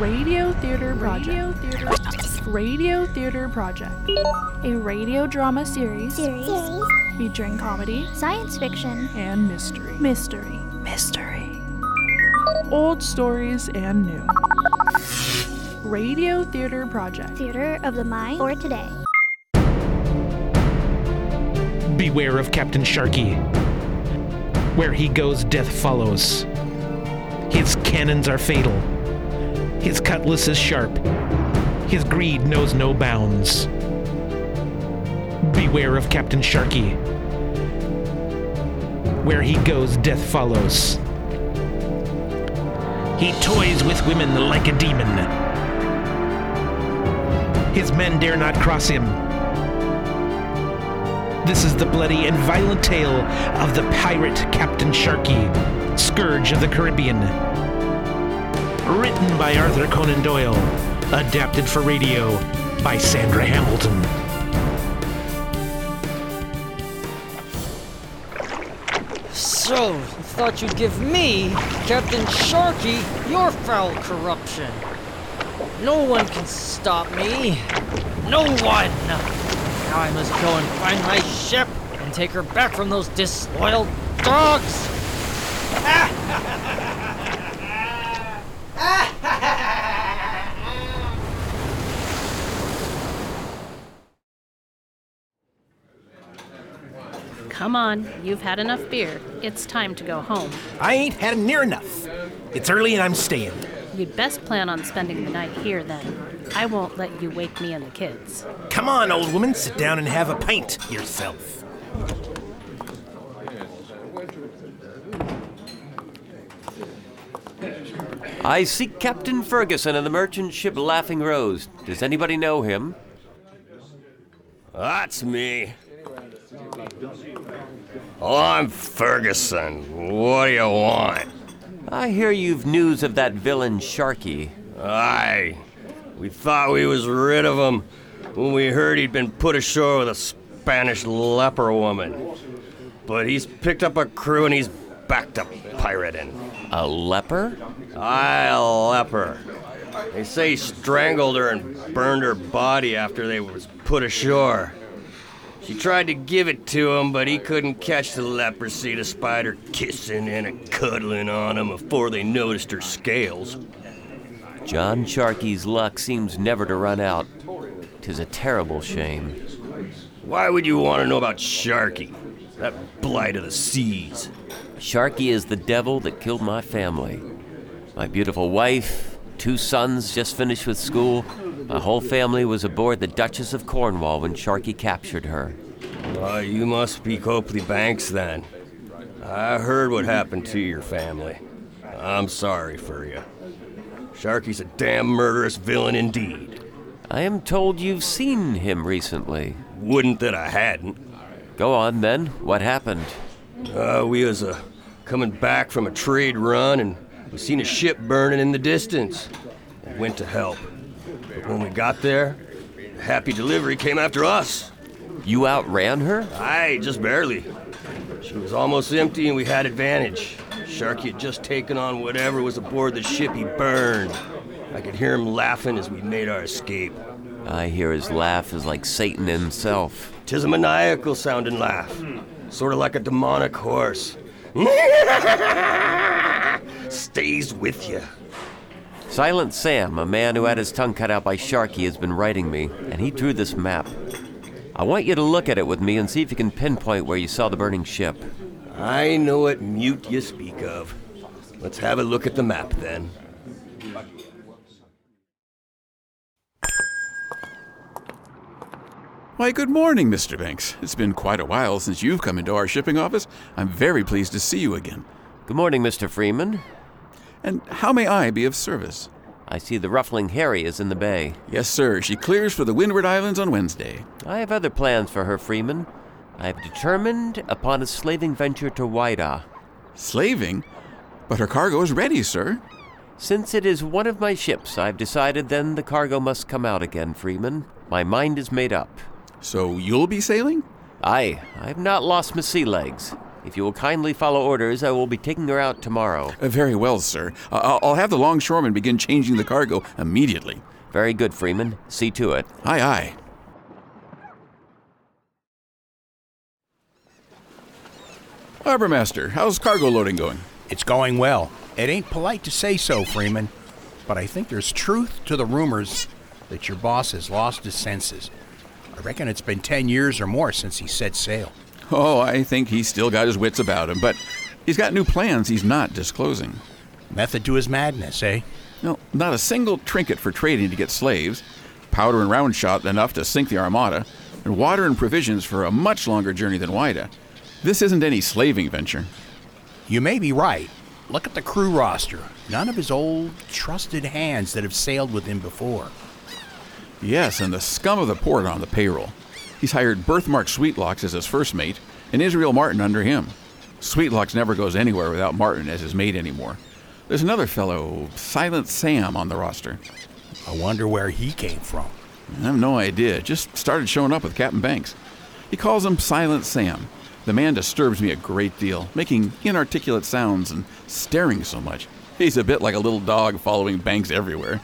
Radio Theatre Project. Radio Theatre Project. A radio drama series featuring comedy, science fiction, and mystery. Old stories and new. Radio Theatre Project. Theatre of the mind for today. Beware of Captain Sharkey. Where he goes, death follows. His cannons are fatal. His cutlass is sharp. His greed knows no bounds. Beware of Captain Sharkey. Where he goes, death follows. He toys with women like a demon. His men dare not cross him. This is the bloody and violent tale of the pirate Captain Sharkey, Scourge of the Caribbean. Written by Arthur Conan Doyle. Adapted for radio by Sandra Hamilton. So, you thought you'd give me, Captain Sharkey, your foul corruption. No one can stop me. No one! Now I must go and find my ship and take her back from those disloyal dogs! Come on, you've had enough beer. It's time to go home. I ain't had near enough. It's early and I'm staying. You'd best plan on spending the night here then. I won't let you wake me and the kids. Come on, old woman, sit down and have a pint yourself. I seek Captain Ferguson of the merchant ship Laughing Rose. Does anybody know him? That's me. I'm Ferguson. What do you want? I hear you've news of that villain Sharkey. Aye. We thought we was rid of him when we heard he'd been put ashore with a Spanish leper woman. But he's picked up a crew and he's back to pirating. A leper? Aye, a leper. They say he strangled her and burned her body after they was put ashore. She tried to give it to him, but he couldn't catch the leprosy despite her kissing and a cuddling on him before they noticed her scales. John Sharkey's luck seems never to run out. 'Tis a terrible shame. Why would you want to know about Sharkey? That blight of the seas. Sharkey is the devil that killed my family. My beautiful wife, 2 sons just finished with school. My whole family was aboard the Duchess of Cornwall when Sharkey captured her. You must be Copley Banks then. I heard what happened to your family. I'm sorry for you. Sharkey's a damn murderous villain indeed. I am told you've seen him recently. Wouldn't that I hadn't. Go on then, what happened? We was coming back from a trade run and we seen a ship burning in the distance. We went to help. But when we got there, Happy Delivery came after us. You outran her? Aye, just barely. She was almost empty and we had advantage. Sharkey had just taken on whatever was aboard the ship he burned. I could hear him laughing as we made our escape. I hear his laugh is like Satan himself. 'Tis a maniacal sounding laugh, sort of like a demonic horse. Stays with you. Silent Sam, a man who had his tongue cut out by Sharkey, has been writing me, and he drew this map. I want you to look at it with me and see if you can pinpoint where you saw the burning ship. I know what mute you speak of. Let's have a look at the map, then. Why, good morning, Mr. Banks. It's been quite a while since you've come into our shipping office. I'm very pleased to see you again. Good morning, Mr. Freeman. And how may I be of service? I see the Ruffling Harry is in the bay. Yes, sir. She clears for the Windward Islands on Wednesday. I have other plans for her, Freeman. I have determined upon a slaving venture to Waida. Slaving? But her cargo is ready, sir. Since it is one of my ships, I've decided then the cargo must come out again, Freeman. My mind is made up. So you'll be sailing? Aye. I've not lost my sea legs. If you will kindly follow orders, I will be taking her out tomorrow. Very well, sir. I'll have the longshoreman begin changing the cargo immediately. Very good, Freeman. See to it. Aye, aye. Harbormaster, how's cargo loading going? It's going well. It ain't polite to say so, Freeman, but I think there's truth to the rumors that your boss has lost his senses. I reckon it's been 10 years or more since he set sail. Oh, I think he's still got his wits about him, but he's got new plans he's not disclosing. Method to his madness, eh? No, not a single trinket for trading to get slaves, powder and round shot enough to sink the Armada, and water and provisions for a much longer journey than Whydah. This isn't any slaving venture. You may be right. Look at the crew roster. None of his old, trusted hands that have sailed with him before. Yes, and the scum of the port on the payroll. He's hired Birthmark Sweetlocks as his first mate, and Israel Martin under him. Sweetlocks never goes anywhere without Martin as his mate anymore. There's another fellow, Silent Sam, on the roster. I wonder where he came from. I have no idea. Just started showing up with Captain Banks. He calls him Silent Sam. The man disturbs me a great deal, making inarticulate sounds and staring so much. He's a bit like a little dog following Banks everywhere.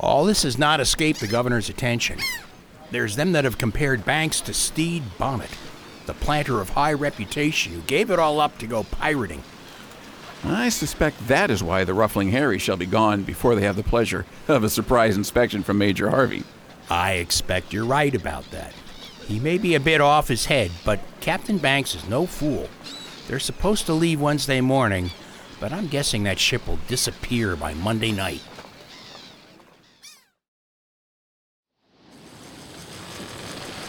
All this has not escaped the governor's attention. There's them that have compared Banks to Stede Bonnet, the planter of high reputation who gave it all up to go pirating. I suspect that is why the Ruffling Harry shall be gone before they have the pleasure of a surprise inspection from Major Harvey. I expect you're right about that. He may be a bit off his head, but Captain Banks is no fool. They're supposed to leave Wednesday morning, but I'm guessing that ship will disappear by Monday night.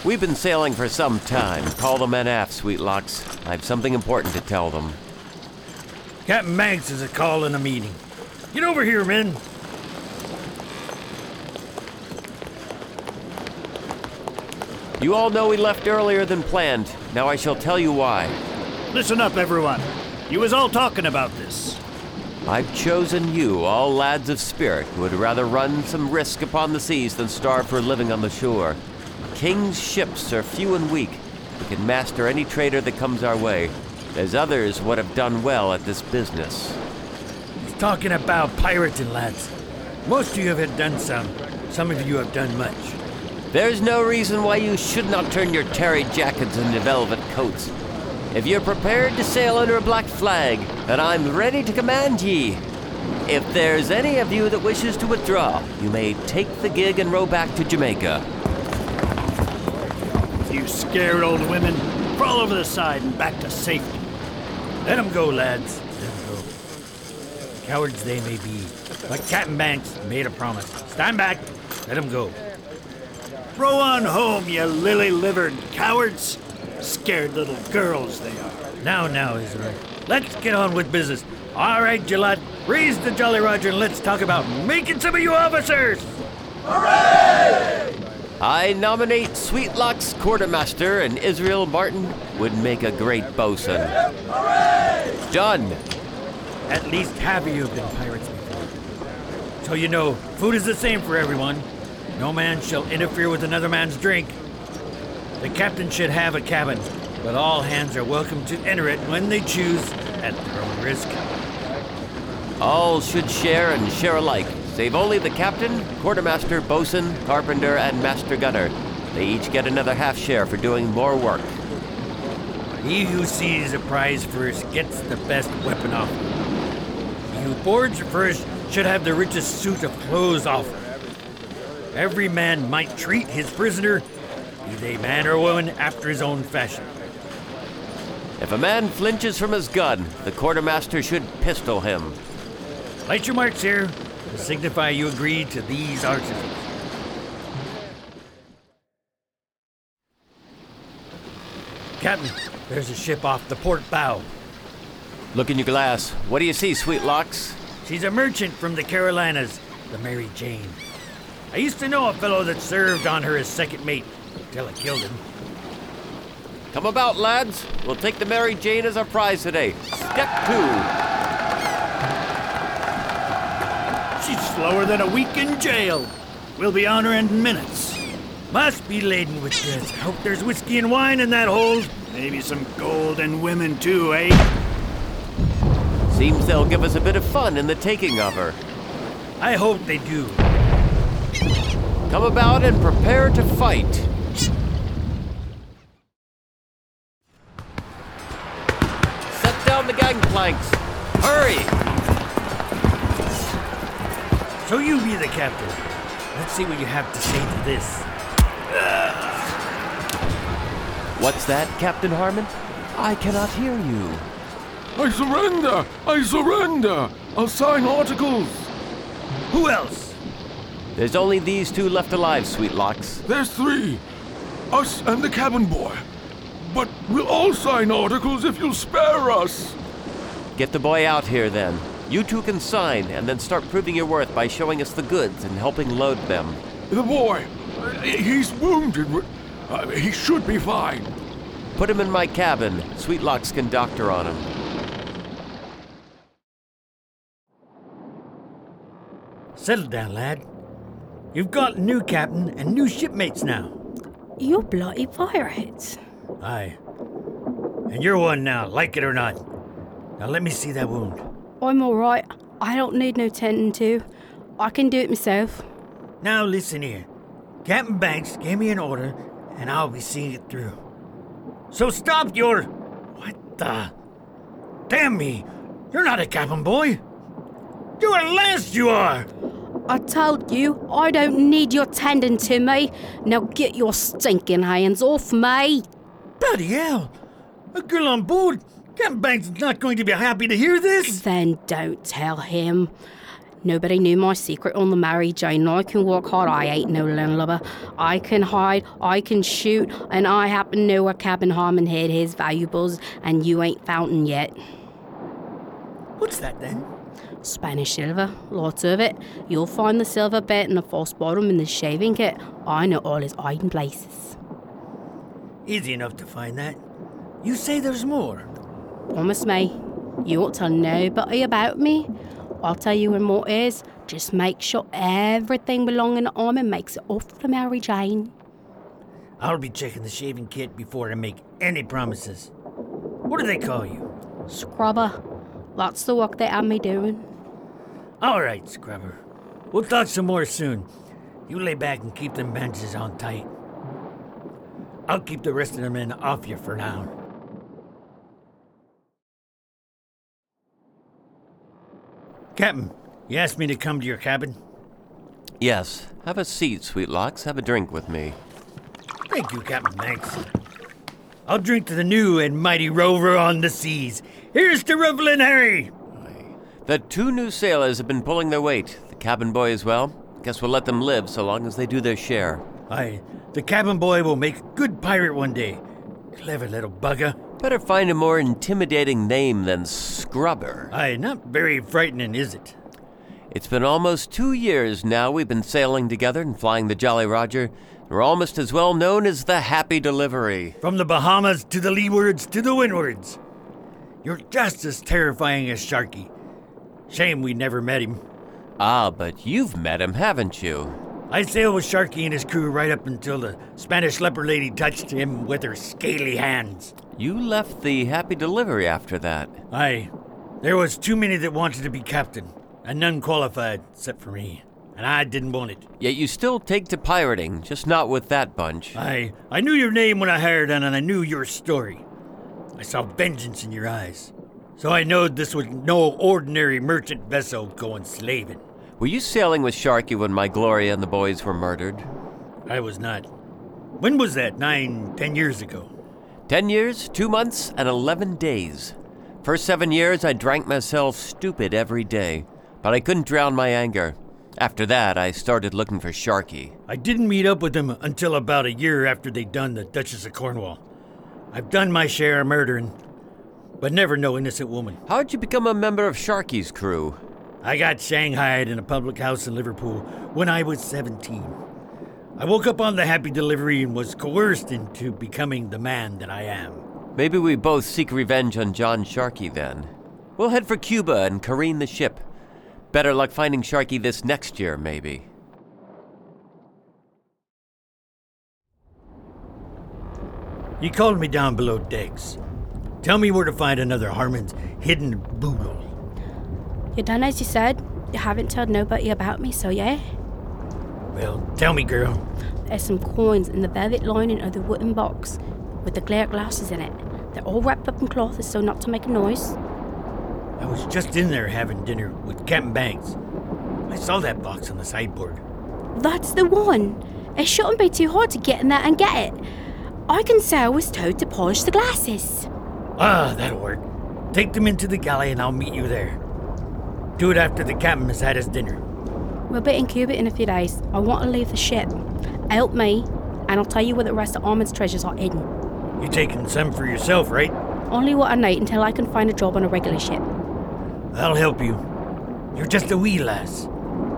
We've been sailing for some time. Call the men aft, Sweetlocks. I've something important to tell them. Captain Banks is calling a meeting. Get over here, men. You all know we left earlier than planned. Now I shall tell you why. Listen up, everyone. You was all talking about this. I've chosen you, all lads of spirit, who would rather run some risk upon the seas than starve for a living on the shore. King's ships are few and weak. We can master any trader that comes our way. There's others would have done well at this business. He's talking about pirating, lads. Most of you have done some of you have done much. There's no reason why you should not turn your tarry jackets into velvet coats. If you're prepared to sail under a black flag, then I'm ready to command ye. If there's any of you that wishes to withdraw, you may take the gig and row back to Jamaica. You scared old women, crawl over the side and back to safety. Let them go, lads. Let them go. Cowards they may be, but Captain Banks made a promise. Stand back. Let them go. Row on home, you lily-livered cowards. Scared little girls they are. Now, Israel. Let's get on with business. All right, Gillette, raise the Jolly Roger and let's talk about making some of you officers. Hooray! I nominate Sweetlocks Quartermaster and Israel Martin would make a great bosun. Hooray! Done. At least half of you have been pirates before. So you know, food is the same for everyone. No man shall interfere with another man's drink. The captain should have a cabin, but all hands are welcome to enter it when they choose at their own risk. All should share and share alike, save only the captain, quartermaster, bosun, carpenter, and master gunner. They each get another half share for doing more work. He who sees a prize first gets the best weapon offered. He who boards first should have the richest suit of clothes offered. Every man might treat his prisoner, be they man or woman, after his own fashion. If a man flinches from his gun, the quartermaster should pistol him. Light your marks here to signify you agree to these articles. Captain, there's a ship off the port bow. Look in your glass. What do you see, Sweetlocks? She's a merchant from the Carolinas, the Mary Jane. I used to know a fellow that served on her as second mate, till I killed him. Come about, lads. We'll take the Mary Jane as our prize today. Step 2. She's slower than a week in jail. We'll be on her in minutes. Must be laden with goods. Hope there's whiskey and wine in that hold. Maybe some gold and women too, eh? Seems they'll give us a bit of fun in the taking of her. I hope they do. Come about and prepare to fight. Set down the gangplanks. Hurry! So you be the captain. Let's see what you have to say to this. What's that, Captain Harmon? I cannot hear you. I surrender! I surrender! I'll sign articles! Who else? There's only these two left alive, sweetlocks. There's three. Us and the cabin boy. But we'll all sign articles if you'll spare us. Get the boy out here, then. You two can sign, and then start proving your worth by showing us the goods and helping load them. The boy, he's wounded. He should be fine. Put him in my cabin. Sweetlocks can doctor on him. Settle down, lad. You've got a new captain and new shipmates now. You're bloody pirates. Aye. And you're one now, like it or not. Now let me see that wound. I'm all right. I don't need no tending to. I can do it myself. Now listen here. Captain Banks gave me an order, and I'll be seeing it through. So stop your... What the... Damn me! You're not a cabin boy! You're a lass, you are! I told you, I don't need your tending to me. Now get your stinking hands off me! Bloody hell! A girl on board... Captain Banks is not going to be happy to hear this. Then don't tell him. Nobody knew my secret on the Mary Jane. I can work hard. I ain't no landlubber. I can hide. I can shoot. And I happen to know where Captain Harmon hid his valuables. And you ain't found them yet. What's that then? Spanish silver. Lots of it. You'll find the silver bit and the false bottom in the shaving kit. I know all his hiding places. Easy enough to find that. You say there's more. Promise me, you won't tell nobody about me. I'll tell you when more is. Just make sure everything belonging to Armin makes it off to Mary Jane. I'll be checking the shaving kit before I make any promises. What do they call you? Scrubber. That's the work they had me doing. All right, Scrubber. We'll talk some more soon. You lay back and keep them benches on tight. I'll keep the rest of the men off you for now. Captain, you asked me to come to your cabin? Yes. Have a seat, Sweetlocks. Have a drink with me. Thank you, Captain Banks. I'll drink to the new and mighty rover on the seas. Here's to Ruffling Harry! The two new sailors have been pulling their weight. The cabin boy as well. Guess we'll let them live so long as they do their share. Aye. The cabin boy will make a good pirate one day. Clever little bugger. Better find a more intimidating name than Scrubber. Aye, not very frightening, is it? It's been almost 2 years now we've been sailing together and flying the Jolly Roger. We're almost as well known as the Happy Delivery. From the Bahamas to the leewards to the windwards. You're just as terrifying as Sharkey. Shame we never met him. Ah, but you've met him, haven't you? I sailed with Sharkey and his crew right up until the Spanish leper lady touched him with her scaly hands. You left the Happy Delivery after that. Aye. There was too many that wanted to be captain, and none qualified except for me, and I didn't want it. Yet you still take to pirating, just not with that bunch. Aye. I knew your name when I hired on, and I knew your story. I saw vengeance in your eyes, so I knowed this was no ordinary merchant vessel going slaving. Were you sailing with Sharkey when my Gloria and the boys were murdered? I was not. When was that? 9, 10 years ago? 10 years, 2 months, and 11 days. First 7 years, I drank myself stupid every day, but I couldn't drown my anger. After that, I started looking for Sharkey. I didn't meet up with them until about a year after they'd done the Duchess of Cornwall. I've done my share of murdering, but never no innocent woman. How'd you become a member of Sharkey's crew? I got shanghaied in a public house in Liverpool when I was 17. I woke up on the Happy Delivery and was coerced into becoming the man that I am. Maybe we both seek revenge on John Sharkey then. We'll head for Cuba and careen the ship. Better luck finding Sharkey this next year, maybe. You called me down below decks. Tell me where to find another Harmon's hidden boodle. You done as you said. You haven't told nobody about me, so yeah? Well, tell me, girl. There's some coins in the velvet lining of the wooden box with the clear glasses in it. They're all wrapped up in cloth so not to make a noise. I was just in there having dinner with Captain Banks. I saw that box on the sideboard. That's the one. It shouldn't be too hard to get in there and get it. I can say I was told to polish the glasses. Ah, that'll work. Take them into the galley and I'll meet you there. Do it after the captain has had his dinner. We'll be in Cuba in a few days. I want to leave the ship. Help me, and I'll tell you where the rest of Armand's treasures are hidden. You're taking some for yourself, right? Only what I need until I can find a job on a regular ship. I'll help you. You're just a wee lass,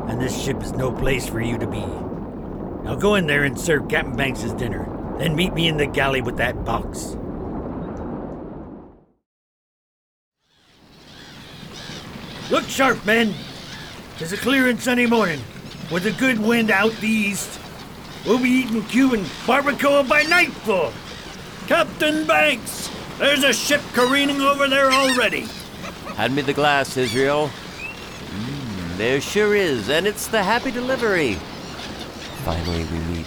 and this ship is no place for you to be. Now go in there and serve Captain Banks' dinner, then meet me in the galley with that box. Look sharp, men. It's a clear and sunny morning, with a good wind out the east. We'll be eating Cuban barbacoa by nightfall. Captain Banks, there's a ship careening over there already. Hand me the glass, Israel. There sure is, and it's the Happy Delivery. Finally we meet.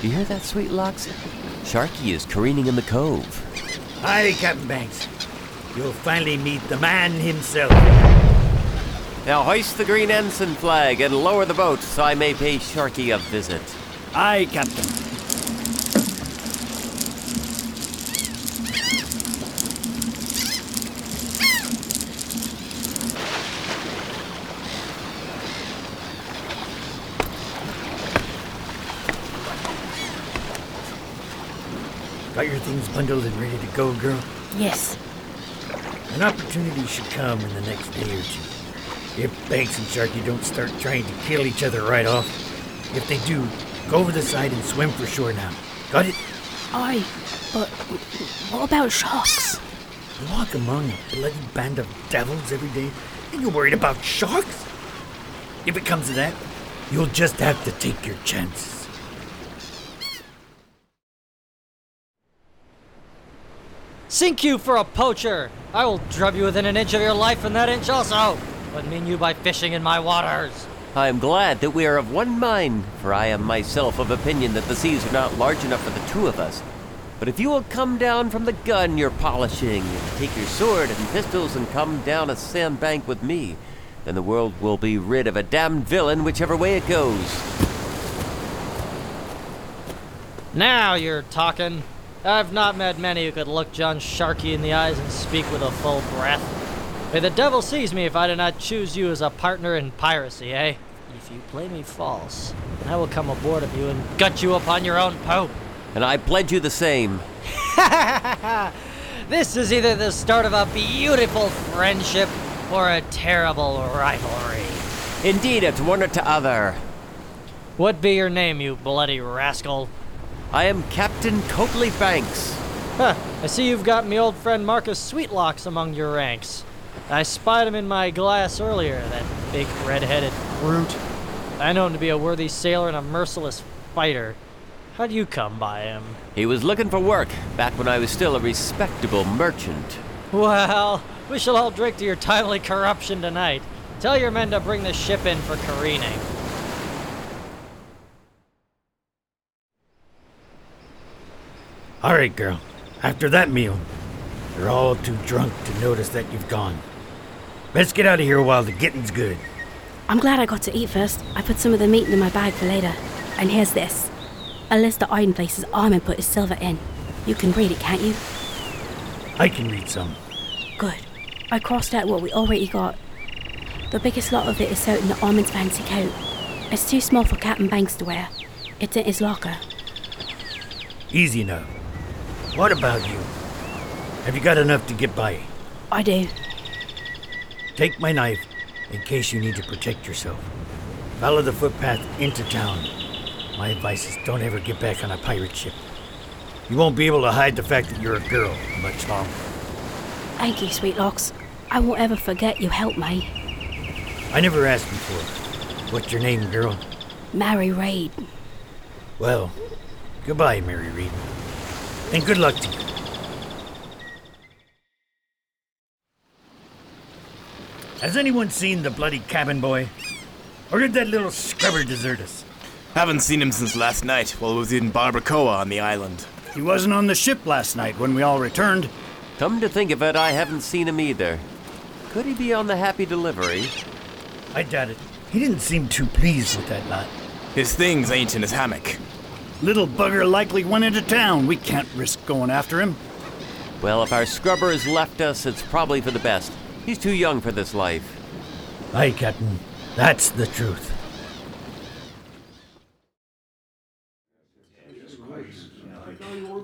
Do you hear that, sweet locks? Sharky is careening in the cove. Hi, Captain Banks. You'll finally meet the man himself. Now hoist the green ensign flag and lower the boat so I may pay Sharky a visit. Aye, Captain. Got your things bundled and ready to go, girl? Yes. An opportunity should come in the next day or two. If Banks and Sharky don't start trying to kill each other right off. If they do, go over the side and swim for shore now. Got it? Aye, but what about sharks? You walk among a bloody band of devils every day, and you're worried about sharks? If it comes to that, you'll just have to take your chances. Sink you for a poacher! I will drub you within an inch of your life, and that inch also! But mean you by fishing in my waters. I am glad that we are of one mind, for I am myself of opinion that the seas are not large enough for the two of us. But if you will come down from the gun you're polishing, and take your sword and pistols and come down a sandbank with me, then the world will be rid of a damned villain whichever way it goes. Now you're talking. I've not met many who could look John Sharkey in the eyes and speak with a full breath. May the devil seize me if I do not choose you as a partner in piracy, eh? If you play me false, then I will come aboard of you and gut you upon your own pope. And I pledge you the same. This is either the start of a beautiful friendship or a terrible rivalry. Indeed, it's one or t'other. What be your name, you bloody rascal? I am Captain Copley Banks. Huh, I see you've got me old friend Marcus Sweetlocks among your ranks. I spied him in my glass earlier, that big red-headed brute. I know him to be a worthy sailor and a merciless fighter. How'd you come by him? He was looking for work, back when I was still a respectable merchant. Well, we shall all drink to your timely corruption tonight. Tell your men to bring the ship in for careening. All right, girl. After that meal, you're all too drunk to notice that you've gone. Let's get out of here while the getting's good. I'm glad I got to eat first. I put some of the meat in my bag for later. And here's this. A list of iron places Armand put his silver in. You can read it, can't you? I can read some. Good. I crossed out what we already got. The biggest lot of it is out in the Armand's fancy coat. It's too small for Captain Banks to wear. It's in his locker. Easy enough. What about you? Have you got enough to get by? I do. Take my knife, in case you need to protect yourself. Follow the footpath into town. My advice is don't ever get back on a pirate ship. You won't be able to hide the fact that you're a girl much longer. Thank you, Sweetlocks. I won't ever forget you helped me. I never asked before. What's your name, girl? Mary Reed. Well, goodbye, Mary Reed. and good luck to you. Has anyone seen the bloody cabin boy? Or did that little scrubber desert us? Haven't seen him since last night while I was in Barbacoa on the island. He wasn't on the ship last night when we all returned. Come to think of it, I haven't seen him either. Could he be on the Happy Delivery? I doubt it. He didn't seem too pleased with that lot. His things ain't in his hammock. Little bugger likely went into town. We can't risk going after him. Well, if our scrubber has left us, it's probably for the best. He's too young for this life. Aye, Captain. That's the truth.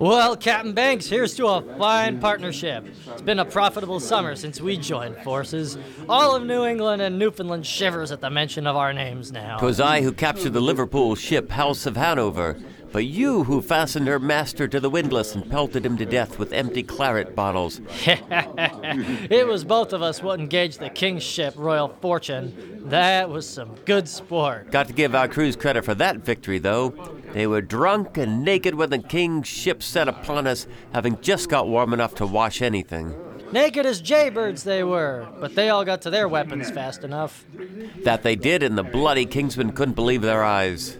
Well, Captain Banks, here's to a fine partnership. It's been a profitable summer since we joined forces. All of New England and Newfoundland shivers at the mention of our names now. 'Twas I who captured the Liverpool ship House of Hanover, but you who fastened her master to the windlass and pelted him to death with empty claret bottles. It was both of us what engaged the King's ship Royal Fortune. That was some good sport. Got to give our crews credit for that victory, though. They were drunk and naked when the King's ship set upon us, having just got warm enough to wash anything. Naked as jaybirds they were, but they all got to their weapons fast enough. That they did, and the bloody Kingsmen couldn't believe their eyes.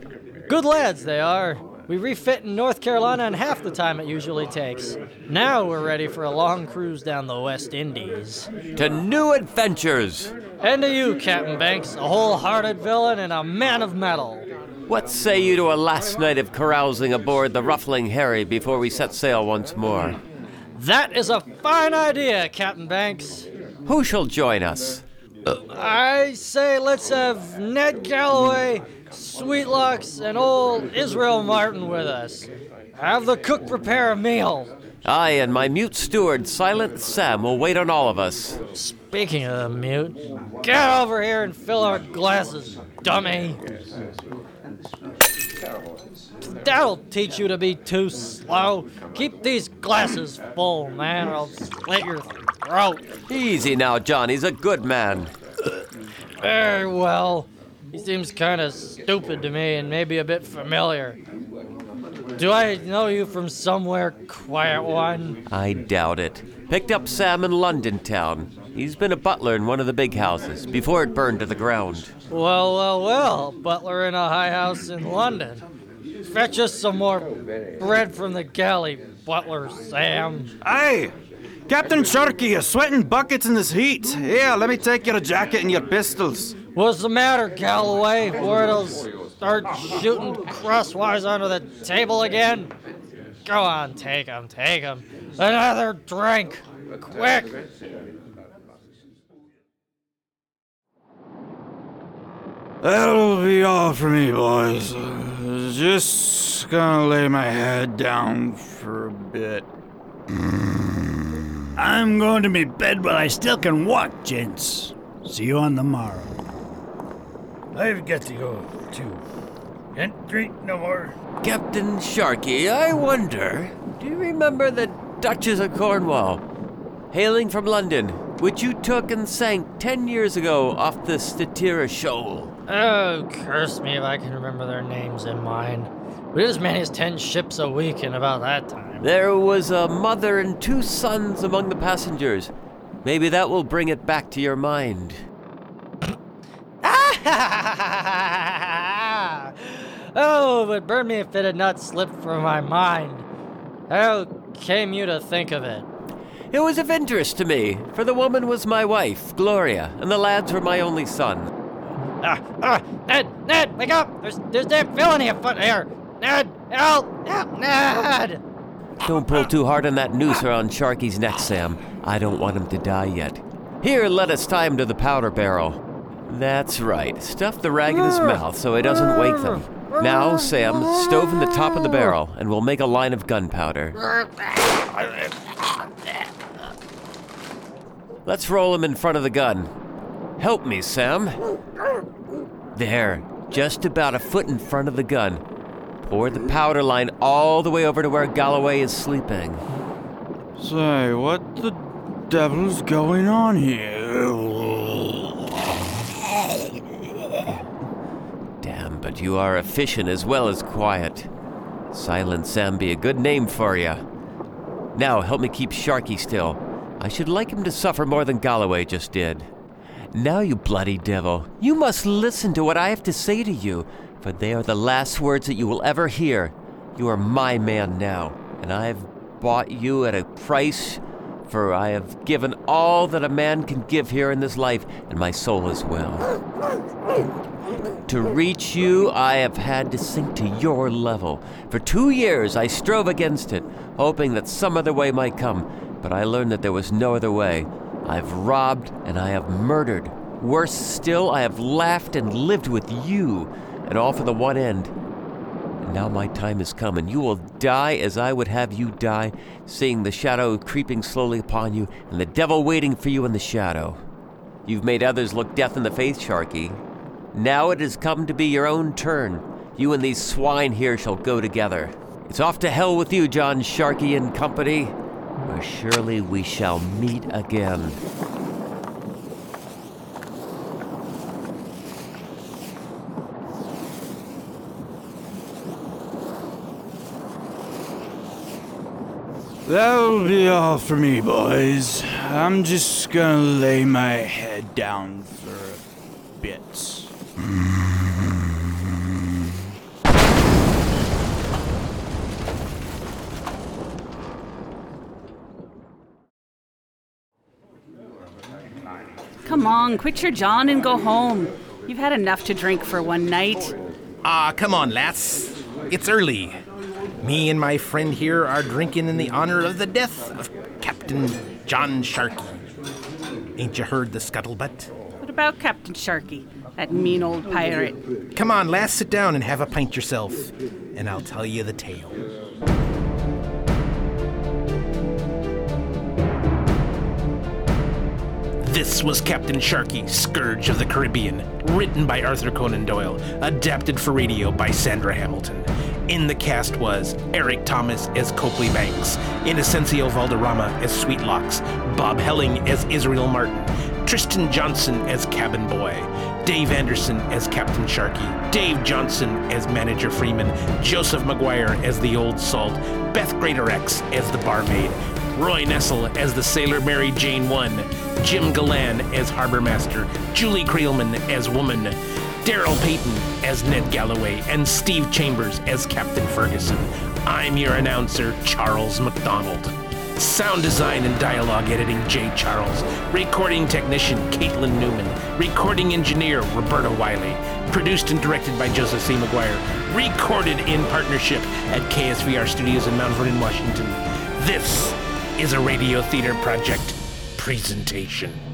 Good lads they are. We refit in North Carolina in half the time it usually takes. Now we're ready for a long cruise down the West Indies. To new adventures! And to you, Captain Banks, a wholehearted villain and a man of metal. What say you to a last night of carousing aboard the Ruffling Harry before we set sail once more? That is a fine idea, Captain Banks. Who shall join us? I say let's have Ned Galloway, Sweetlocks, and old Israel Martin with us. Have the cook prepare a meal. I and my mute steward, Silent Sam, will wait on all of us. Speaking of the mute, get over here and fill our glasses, dummy. That'll teach you to be too slow. Keep these glasses full, man, or I'll slit your throat. Easy now, John. He's a good man. Very well. He seems kind of stupid to me and maybe a bit familiar. Do I know you from somewhere, quiet one? I doubt it. Picked up Sam in London town. He's been a butler in one of the big houses before it burned to the ground. Well, well, well, butler in a high house in London. Fetch us some more bread from the galley, butler Sam. Aye! Captain Sharkey, you're sweating buckets in this heat. Here, let me take your jacket and your pistols. What's the matter, Galloway? Word'll start shooting crosswise under the table again? Go on, take 'em. Another drink, quick! That'll be all for me, boys. Just gonna lay my head down for a bit. I'm going to me bed, but I still can walk, gents. See you on the morrow. I've got to go, too. Can't drink no more. Captain Sharkey, I wonder, do you remember the Duchess of Cornwall, hailing from London, which you took and sank 10 years ago off the Statira Shoal? Oh, curse me if I can remember their names in mind. We did as many as 10 ships a week in about that time. There was a mother and 2 sons among the passengers. Maybe that will bring it back to your mind. Oh, but burn me if it had not slipped from my mind. How came you to think of it? It was of interest to me, for the woman was my wife, Gloria, and the lads were my only son. Ned, wake up! There's that villain afoot here! Ned, help, Ned! Don't pull too hard on that noose around Sharky's neck, Sam. I don't want him to die yet. Here, let us tie him to the powder barrel. That's right. Stuff the rag in his mouth so he doesn't wake them. Now, Sam, stove in the top of the barrel, and we'll make a line of gunpowder. Let's roll him in front of the gun. Help me, Sam. There, just about a foot in front of the gun. Pour the powder line all the way over to where Galloway is sleeping. Say, what the devil's going on here? Damn, but you are efficient as well as quiet. Silent Sam be a good name for you. Now help me keep Sharky still. I should like him to suffer more than Galloway just did. Now, you bloody devil, you must listen to what I have to say to you, for they are the last words that you will ever hear. You are my man now, and I have bought you at a price, for I have given all that a man can give here in this life, and my soul as well. To reach you, I have had to sink to your level. For 2 years, I strove against it, hoping that some other way might come, but I learned that there was no other way. I've robbed and I have murdered. Worse still, I have laughed and lived with you, and all for the one end. And now my time has come, and you will die as I would have you die, seeing the shadow creeping slowly upon you, and the devil waiting for you in the shadow. You've made others look death in the face, Sharky. Now it has come to be your own turn. You and these swine here shall go together. It's off to hell with you, John Sharkey and company, where surely we shall meet again. That'll be all for me, boys. I'm just gonna lay my head down for a bit. Come on, quit your John and go home. You've had enough to drink for one night. Ah, come on, lass. It's early. Me and my friend here are drinking in the honor of the death of Captain John Sharkey. Ain't you heard the scuttlebutt? What about Captain Sharkey, that mean old pirate? Come on, lass, sit down and have a pint yourself, and I'll tell you the tale. This was Captain Sharkey, Scourge of the Caribbean, written by Arthur Conan Doyle, adapted for radio by Sandra Hamilton. In the cast was Eric Thomas as Copley Banks, Innocencio Valderrama as Sweetlocks, Bob Helling as Israel Martin, Tristan Johnson as Cabin Boy, Dave Anderson as Captain Sharkey, Dave Johnson as Manager Freeman, Joseph McGuire as the Old Salt, Beth Greatorex as the Barmaid, Roy Nessel as the Sailor Mary Jane 1, Jim Galan as Harbor Master, Julie Creelman as Woman, Daryl Payton as Ned Galloway, and Steve Chambers as Captain Ferguson. I'm your announcer, Charles McDonald. Sound design and dialogue editing, Jay Charles. Recording technician, Caitlin Newman. Recording engineer, Roberta Wiley. Produced and directed by Joseph C. McGuire. Recorded in partnership at KSVR Studios in Mount Vernon, Washington. This is a Radio Theatre Project presentation.